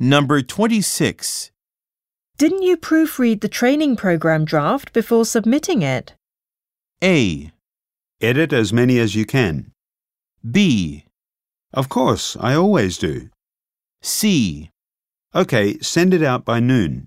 Number 26. Didn't you proofread the training program draft before submitting it? A. Edit as many as you can. B. Of course, I always do. C. Okay, send it out by noon.